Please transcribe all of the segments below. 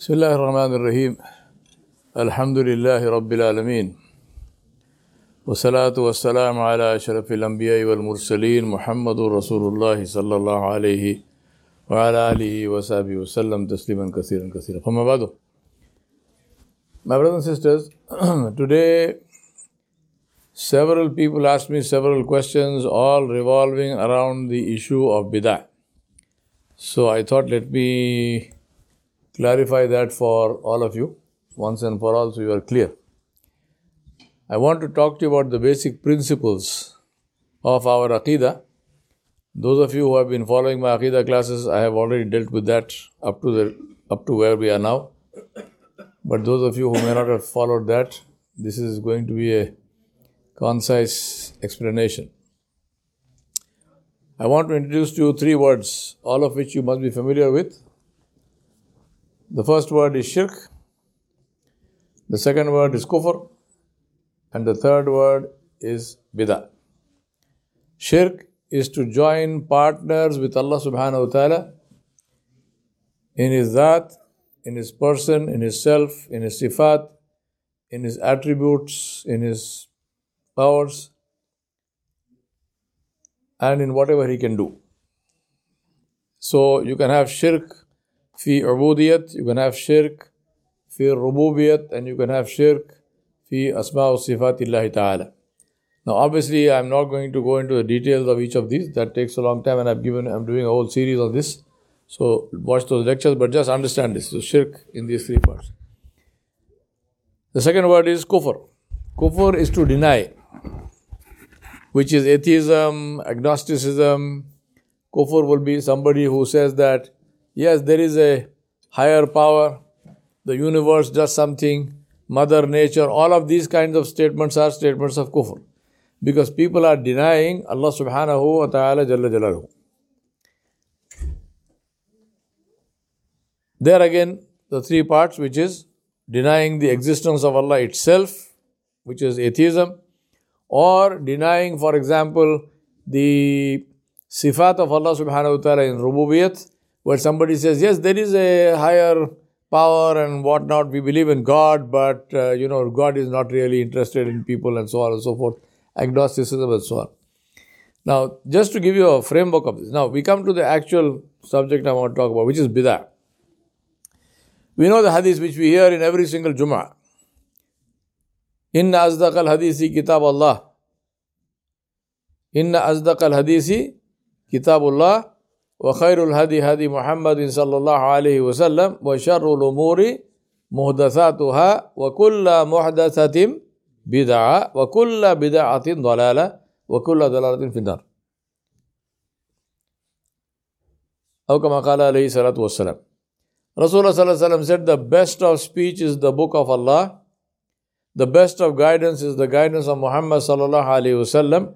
Bismillah ar-Rahman ar-Rahim. Alhamdulillahi Rabbil Alameen. Wa salatu wa salamu ala ashrafil anbiya wal mursaleen Muhammadur Rasulullah sallallahu alayhi wa ala alihi wa sahbihi wa sallam tasliman kaseeran. Amma ba'du. My brothers and sisters, today several people asked me several questions, all revolving around the issue of bid'ah. So I thought let me clarify that for all of you, once and for all, so you are clear. I want to talk to you about the basic principles of our Aqidah. Those of you who have been following my Aqidah classes, I have already dealt with that up to where we are now. But those of you who may not have followed that, this is going to be a concise explanation. I want to introduce to you three words, all of which you must be familiar with. The first word is shirk, the second word is kufr, and the third word is bid'ah. Shirk is to join partners with Allah subhanahu wa ta'ala in His dhaat, in His person, in His self, in His sifat, in His attributes, in His powers, and in whatever He can do. So you can have shirk fi ubudiyat, you can have shirk fi rububiyat, and you can have shirk fi asma' sifatillahi ta'ala. Now obviously I'm not going to go into the details of each of these, that takes a long time, and I'm doing a whole series on this. So watch those lectures, but just understand this. So shirk in these three parts. The second word is kufr. Kufr is to deny, which is atheism, agnosticism. Kufr will be somebody who says that yes, there is a higher power, the universe does something, mother nature, all of these kinds of statements are statements of kufr. Because people are denying Allah subhanahu wa ta'ala jalla jalaluhu. There again, the three parts, which is denying the existence of Allah itself, which is atheism, or denying, for example, the sifat of Allah subhanahu wa ta'ala in rububiyat, where somebody says, yes, there is a higher power and whatnot, we believe in God, but God is not really interested in people and so on and so forth, agnosticism and so on. Now, just to give you a framework of this, now we come to the actual subject I want to talk about, which is bid'ah. We know the hadith which we hear in every single Jumu'ah. Inna azdaqal hadithi kitab Allah. Inna azdaqal hadithi kitab Allah. وَخَيْرُ الْهَدِي هَدِي مُحَمَّدٍ صَلَّى اللَّهُ عَلَيْهِ وَسَلَّمْ وَشَرُّ الْأُمُورِ مُحْدَثَاتُهَا وَكُلَّ مُحْدَثَةٍ بِدْعَةٍ وَكُلَّ بِدْعَةٍ ضَلَالَةٍ وَكُلَّ ضَلَالَةٍ فِي النَّارِ أو كما قال عليه الصلاة والسلام. Rasulullah sallallahu alaihi wasallam said, the best of speech is the book of Allah. The best of guidance is the guidance of Muhammad sallallahu alaihi wasallam.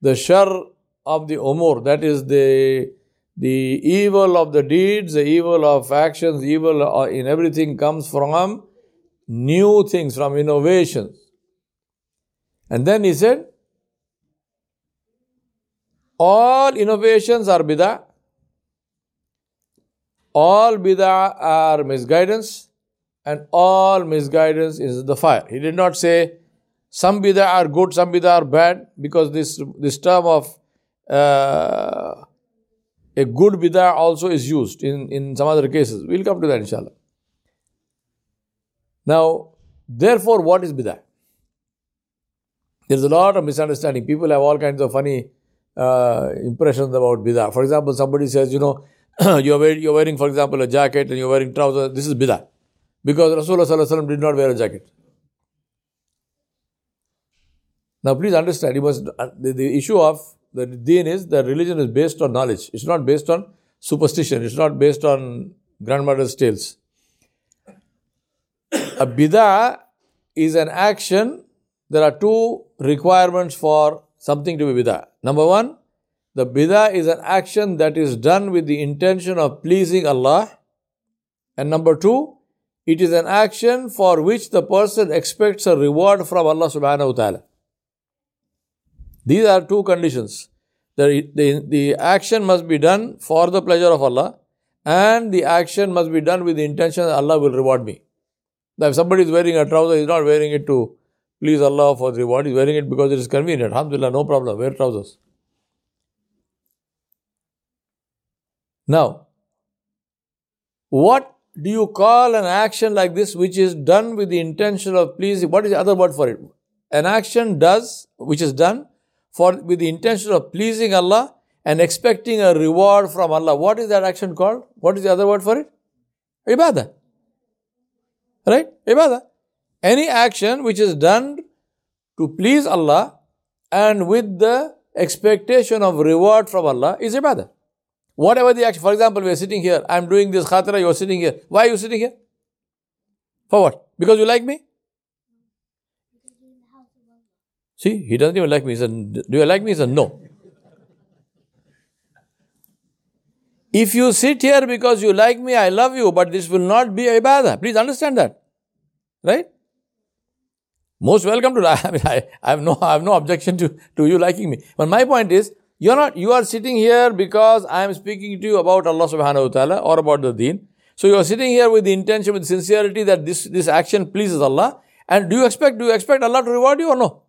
The shar of the umur, that is the evil of the deeds, the evil of actions, evil in everything comes from new things, from innovations. And then he said, all innovations are bid'ah, all bid'ah are misguidance, and all misguidance is the fire. He did not say some bid'ah are good, some bid'ah are bad, because this term of a good bid'ah also is used in some other cases. We'll come to that inshallah. Now, therefore, what is bid'ah? There's a lot of misunderstanding. People have all kinds of funny impressions about bid'ah. For example, somebody says, you're wearing, for example, a jacket and you're wearing trousers. This is bid'ah. Because Rasulullah sallallahu alaihi wasallam did not wear a jacket. Now, please understand, the issue of the deen is that religion is based on knowledge. It's not based on superstition. It's not based on grandmother's tales. A bid'ah is an action. There are two requirements for something to be bid'ah. Number one, the bid'ah is an action that is done with the intention of pleasing Allah. And number two, it is an action for which the person expects a reward from Allah subhanahu wa ta'ala. These are two conditions. The action must be done for the pleasure of Allah, and the action must be done with the intention that Allah will reward me. Now if somebody is wearing a trouser, he is not wearing it to please Allah for the reward, he is wearing it because it is convenient. Alhamdulillah, no problem, wear trousers. Now, what do you call an action like this which is done with the intention of pleasing? What is the other word for it? An action which is done with the intention of pleasing Allah and expecting a reward from Allah. What is that action called? What is the other word for it? Ibadah. Right? Ibadah. Any action which is done to please Allah and with the expectation of reward from Allah is ibadah. Whatever the action, for example, we are sitting here, I am doing this khatra, you are sitting here. Why are you sitting here? For what? Because you like me? See, he doesn't even like me. He said, do you like me? He said, no. If you sit here because you like me, I love you, but this will not be ibadah. Please understand that. Right? Most welcome to that. I mean, I have no objection to you liking me. But my point is, you are sitting here because I am speaking to you about Allah subhanahu wa ta'ala or about the deen. So you are sitting here with the intention, with sincerity that this action pleases Allah. And do you expect Allah to reward you or no?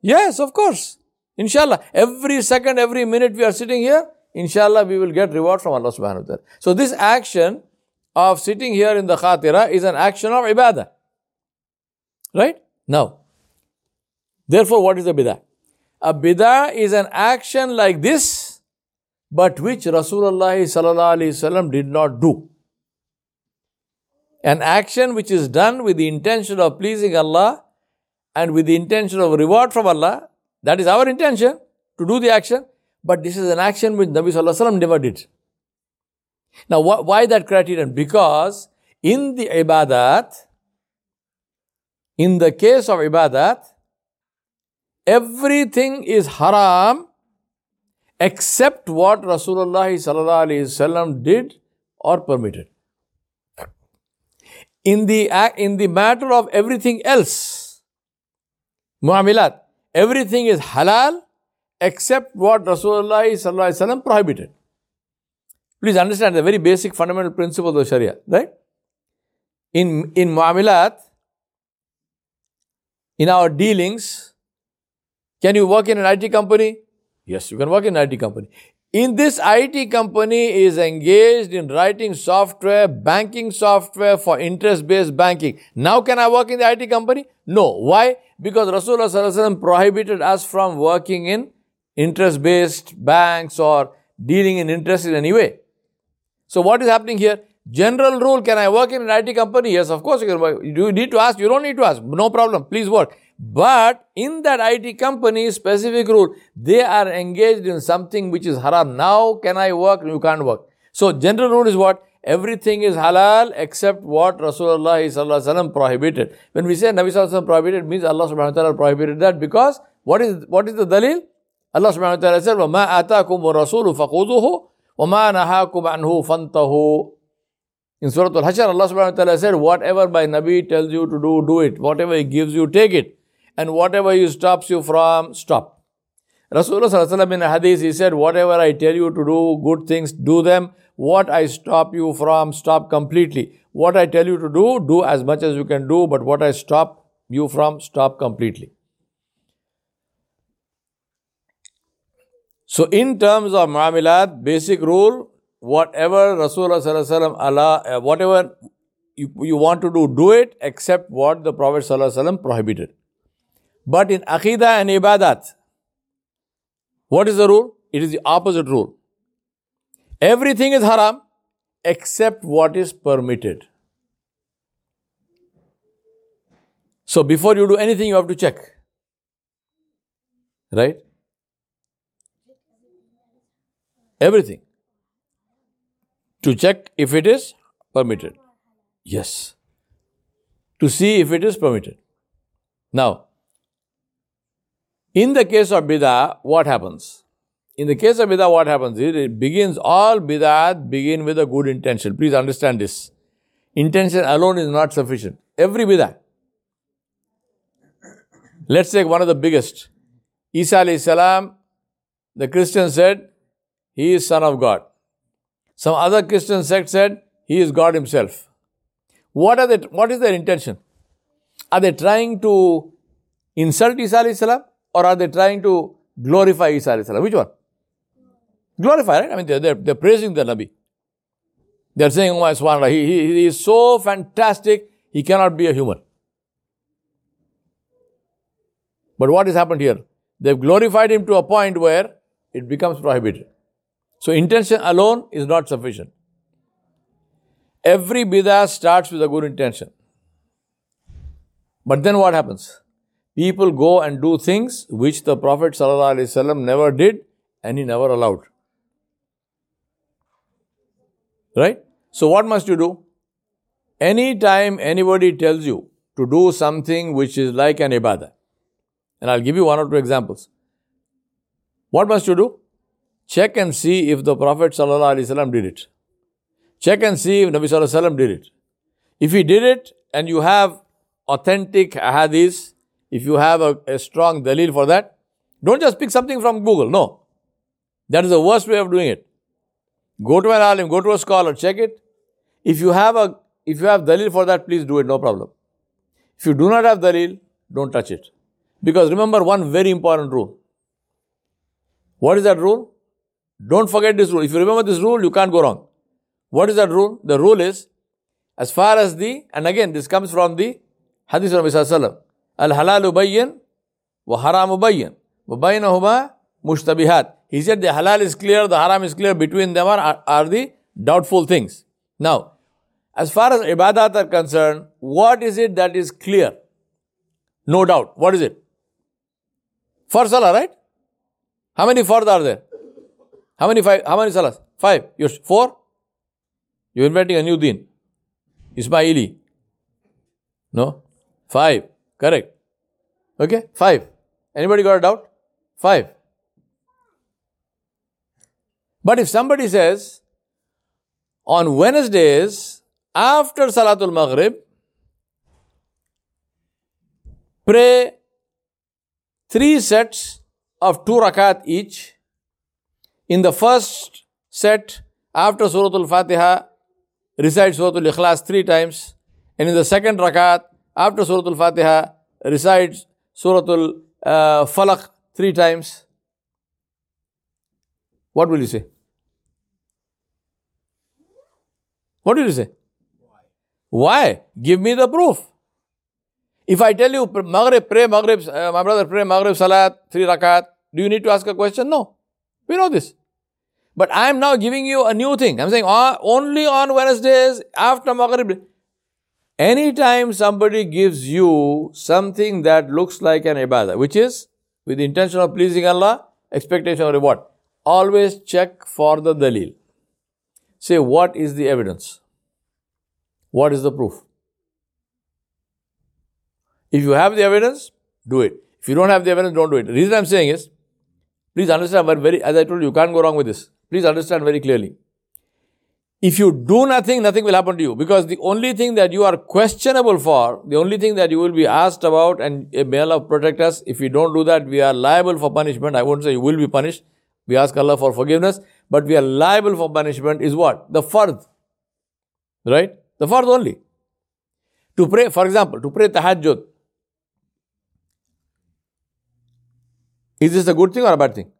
Yes, of course. Inshallah. Every second, every minute we are sitting here, inshallah we will get reward from Allah subhanahu wa ta'ala. So this action of sitting here in the khatira is an action of ibadah. Right? Now, therefore what is the bid'ah? A bid'ah is an action like this, but which Rasulullah sallallahu alayhi wasallam did not do. An action which is done with the intention of pleasing Allah and with the intention of reward from Allah. That is our intention to do the action, but this is an action which Nabi sallallahu alayhi wasallam never did. Now, why that criterion? Because in the ibadat, in the case of ibadat, everything is haram except what Rasulullah sallallahu alaihi wasallam did or permitted. In the matter of everything else, muamilat, everything is halal except what Rasulullah sallallahu alaihi wasallam prohibited. Please understand the very basic fundamental principle of Sharia, right? In muamilat, in our dealings, can you work in an IT company? Yes, you can work in an IT company. In this IT company is engaged in writing software, banking software for interest-based banking. Now can I work in the IT company? No. Why? Because Rasulullah sallallahu alaihi wasallam prohibited us from working in interest-based banks or dealing in interest in any way. So what is happening here? General rule, can I work in an IT company? Yes, of course you can work. You need to ask? You don't need to ask. No problem. Please work. But in that IT company, specific rule, they are engaged in something which is haram. Now can I work? You can't work. So general rule is what? Everything is halal except what Rasulullah sallallahu alaihi wasallam prohibited. When we say Nabi sallallahu alaihi wasallam prohibited, means Allah subhanahu wa ta'ala prohibited that, because what is the dalil? Allah subhanahu wa ta'ala said, وَمَا آتَاكُمُ الرَّسُولُ فَخُذُوهُ وَمَا نَهَاكُمْ عَنْهُ فَانْتَهُوا. In Surah Al-Hashr, Allah subhanahu wa ta'ala said, whatever my Nabi tells you to do, do it. Whatever he gives you, take it. And whatever he stops you from, stop. Rasulullah sallallahu alaihi wasallam in a hadith, he said, whatever I tell you to do, good things, do them. What I stop you from, stop completely. What I tell you to do as much as you can do, but what I stop you from, stop completely. So in terms of muamilat, basic rule, whatever Rasulullah sallallahu alaihi wasallam Allah, whatever you want to do, do it, except what the Prophet sallallahu alaihi wasallam prohibited. But in Aqidah and Ibadat, what is the rule? It is the opposite rule. Everything is haram except what is permitted. So before you do anything, you have to check. Right? Everything. To check if it is permitted. Yes. To see if it is permitted. Now, in the case of bid'ah, what happens? In the case of bid'ah, what happens is all bid'ah begin with a good intention. Please understand this. Intention alone is not sufficient. Every bid'ah. Let's take one of the biggest. Isa alayhi salam, the Christian said, he is son of God. Some other Christian sect said, he is God himself. What is their intention? Are they trying to insult Isa alayhi salam, or are they trying to glorify Isa alayhi salam? Which one? Glorify, right? I mean, they're praising the Nabi. They're saying, oh my Subhanallah, he is so fantastic, he cannot be a human. But what has happened here? They've glorified him to a point where it becomes prohibited. So intention alone is not sufficient. Every bid'ah starts with a good intention. But then what happens? People go and do things which the Prophet ﷺ never did and he never allowed. Right? So what must you do? Anytime anybody tells you to do something which is like an ibadah, and I'll give you one or two examples. What must you do? Check and see if the Prophet ﷺ did it. Check and see if Nabi ﷺ did it. If he did it and you have authentic hadith, if you have a strong dalil for that, don't just pick something from Google. No. That is the worst way of doing it. Go to an alim, go to a scholar, check it. If you have dalil for that, please do it, no problem. If you do not have dalil, don't touch it. Because remember one very important rule. What is that rule? Don't forget this rule. If you remember this rule, you can't go wrong. What is that rule? The rule is, as far as and again this comes from the hadith of Rasulullah, al-halalu bayyin wa haramu bayyin wa baynahuma mushtabihat. He said the halal is clear, the haram is clear, between them are the doubtful things. Now, as far as ibadat are concerned, what is it that is clear? No doubt. What is it? Farz salah, right? How many farz are there? How many salahs? 5. You're 4? You're inventing a new deen. Ismaili. No? 5. Correct. Okay? 5. Anybody got a doubt? 5. But if somebody says, on Wednesdays, after Salatul Maghrib, pray 3 sets of 2 rakat each. In the first set, after Suratul Fatiha, recite Suratul Ikhlas 3 times. And in the second rakat, after Suratul Fatiha, recite Suratul Falaq 3 times. What will you say? What will you say? Why? Give me the proof. If I tell you, Maghrib, pray Maghrib, my brother, pray Maghrib Salat, 3 rakat, do you need to ask a question? No. We know this. But I am now giving you a new thing. I'm saying only on Wednesdays after Maghrib. Anytime somebody gives you something that looks like an ibadah, which is with the intention of pleasing Allah, expectation of reward, always check for the dalil. Say, what is the evidence? What is the proof? If you have the evidence, do it. If you don't have the evidence, don't do it. The reason I'm saying is, please understand, as I told you, you can't go wrong with this. Please understand very clearly. If you do nothing, nothing will happen to you. Because the only thing that you are questionable for, the only thing that you will be asked about, and may Allah protect us, if we don't do that, we are liable for punishment. I won't say you will be punished. We ask Allah for forgiveness. But we are liable for punishment is what? The Farz. Right? The Farz only. To pray, for example, to pray tahajjud. Is this a good thing or a bad thing?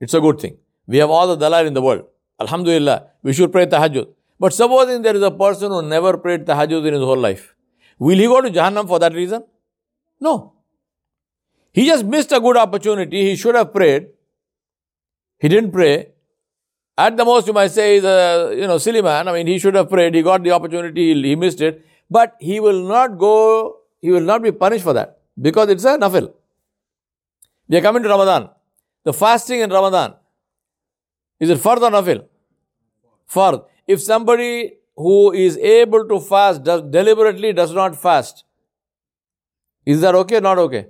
It's a good thing. We have all the dalal in the world. Alhamdulillah, we should pray tahajjud. But supposing there is a person who never prayed tahajjud in his whole life. Will he go to Jahannam for that reason? No. He just missed a good opportunity. He should have prayed. He didn't pray. At the most, you might say, he's a silly man. I mean, he should have prayed. He got the opportunity. He missed it. But he will not be punished for that. Because it's a nafil. We are coming to Ramadan. The fasting in Ramadan, is it farz or nafil? Farz. If somebody who is able to fast deliberately does not fast, is that okay? Not okay.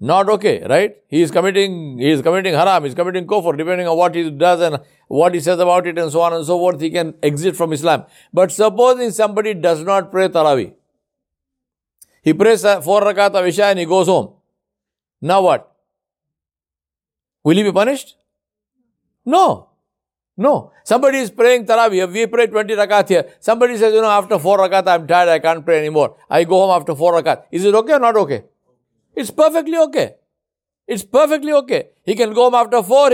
Not okay, right? He is committing haram, he is committing kufr, depending on what he does and what he says about it and so on and so forth, he can exit from Islam. But supposing somebody does not pray tarawih, he prays 4 rakat of Isha and he goes home. Now what? Will he be punished? No. No. Somebody is praying tarawih. We pray 20 rakat here. Somebody says, after 4 rakat, I'm tired, I can't pray anymore. I go home after 4 rakat. Is it okay or not okay? It's perfectly okay. It's perfectly okay. He can go home after 4.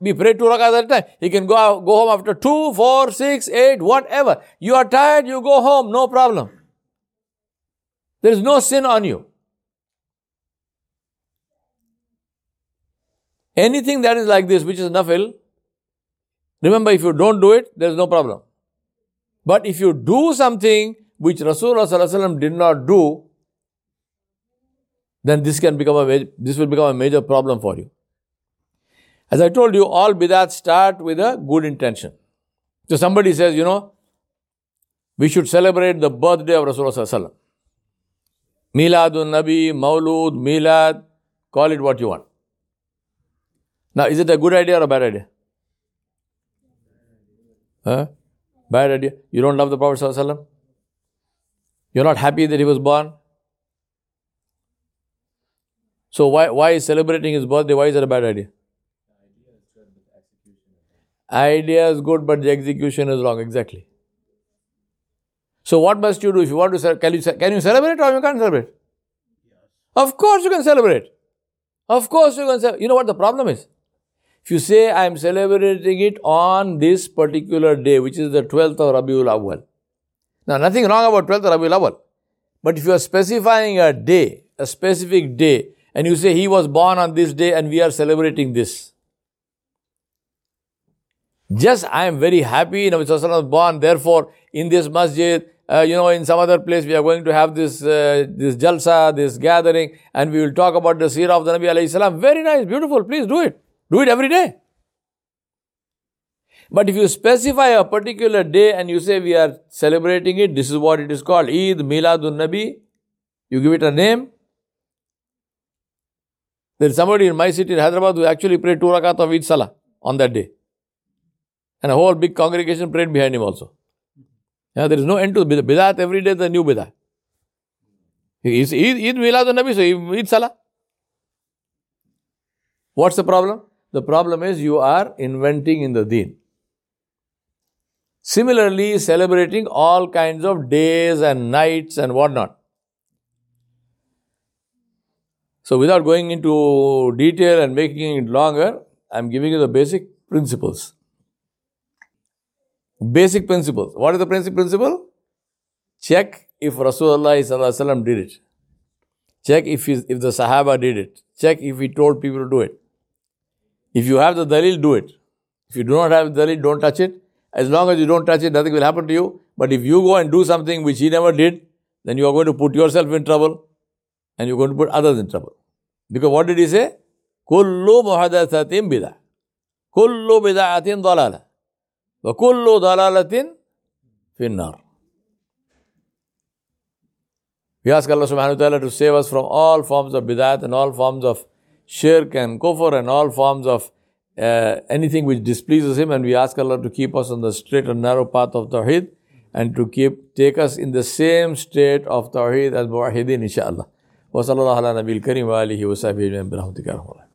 We pray 2 rakat at a time. He can go home after 2, 4, 6, 8, whatever. You are tired, you go home. No problem. There is no sin on you. Anything that is like this, which is nafil, remember, if you don't do it, there is no problem. But if you do something which Rasulullah Sallallahu Alaihi Wasallam did not do, then this will become a major problem for you. As I told you, all bid'at start with a good intention. So somebody says, we should celebrate the birthday of Rasulullah Sallallahu Alaihi Wasallam. Milad un-Nabi, Mawlud, Milad, call it what you want. Now, is it a good idea or a bad idea? Huh? Bad idea. You don't love the Prophet Sallallahu Alaihi Wasallam? You're not happy that he was born? So why is celebrating his birthday? Why is that a bad idea? Idea is good, but the execution is wrong. Exactly. So what must you do if you want to? Can you celebrate or you can't celebrate? Of course you can celebrate. Of course you can celebrate. You know what the problem is? If you say, I am celebrating it on this particular day, which is the 12th of Rabiul Awal. Now, nothing wrong about 12th of Rabiul Awal. But if you are specifying a day, a specific day, and you say he was born on this day and we are celebrating this. Just, I am very happy, Nabi Sallallahu Alaihi Wasallam was born, therefore, in this masjid, in some other place, we are going to have this jalsa, this gathering, and we will talk about the seerah of the Nabi alayhi salam. Very nice, beautiful, please do it. Do it every day. But if you specify a particular day and you say we are celebrating it, this is what it is called, Eid Milad un-Nabi, you give it a name. There is somebody in my city in Hyderabad who actually prayed 2 rakat of Eid Salah on that day. And a whole big congregation prayed behind him also. Yeah, there is no end to bid'at. Every day the new bid'at. It's Eid Milad un-Nabi, so Eid Salah. What's the problem? The problem is you are inventing in the deen. Similarly, celebrating all kinds of days and nights and whatnot. So without going into detail and making it longer, I'm giving you the basic principles. Basic principles. What is the basic principle? Check if Rasulullah Sallallahu Alaihi Wasallam did it. Check if the Sahaba did it. Check if he told people to do it. If you have the dalil, do it. If you do not have the dalil, don't touch it. As long as you don't touch it, nothing will happen to you. But if you go and do something which he never did, then you are going to put yourself in trouble and you are going to put others in trouble. Because what did he say? Kullu muhadathatin bid'ah. Kullu bid'atin dalalah. Wa kullu dalalatin finnar. We ask Allah subhanahu wa ta'ala to save us from all forms of bid'at and all forms of shirk and kufr and all forms of anything which displeases him, and we ask Allah to keep us on the straight and narrow path of tawhid and to take us in the same state of tawhid as muwahhidin, inshaAllah. Wa sallallahu ala nabil karim wa alihi wa sahbihi wa sallam.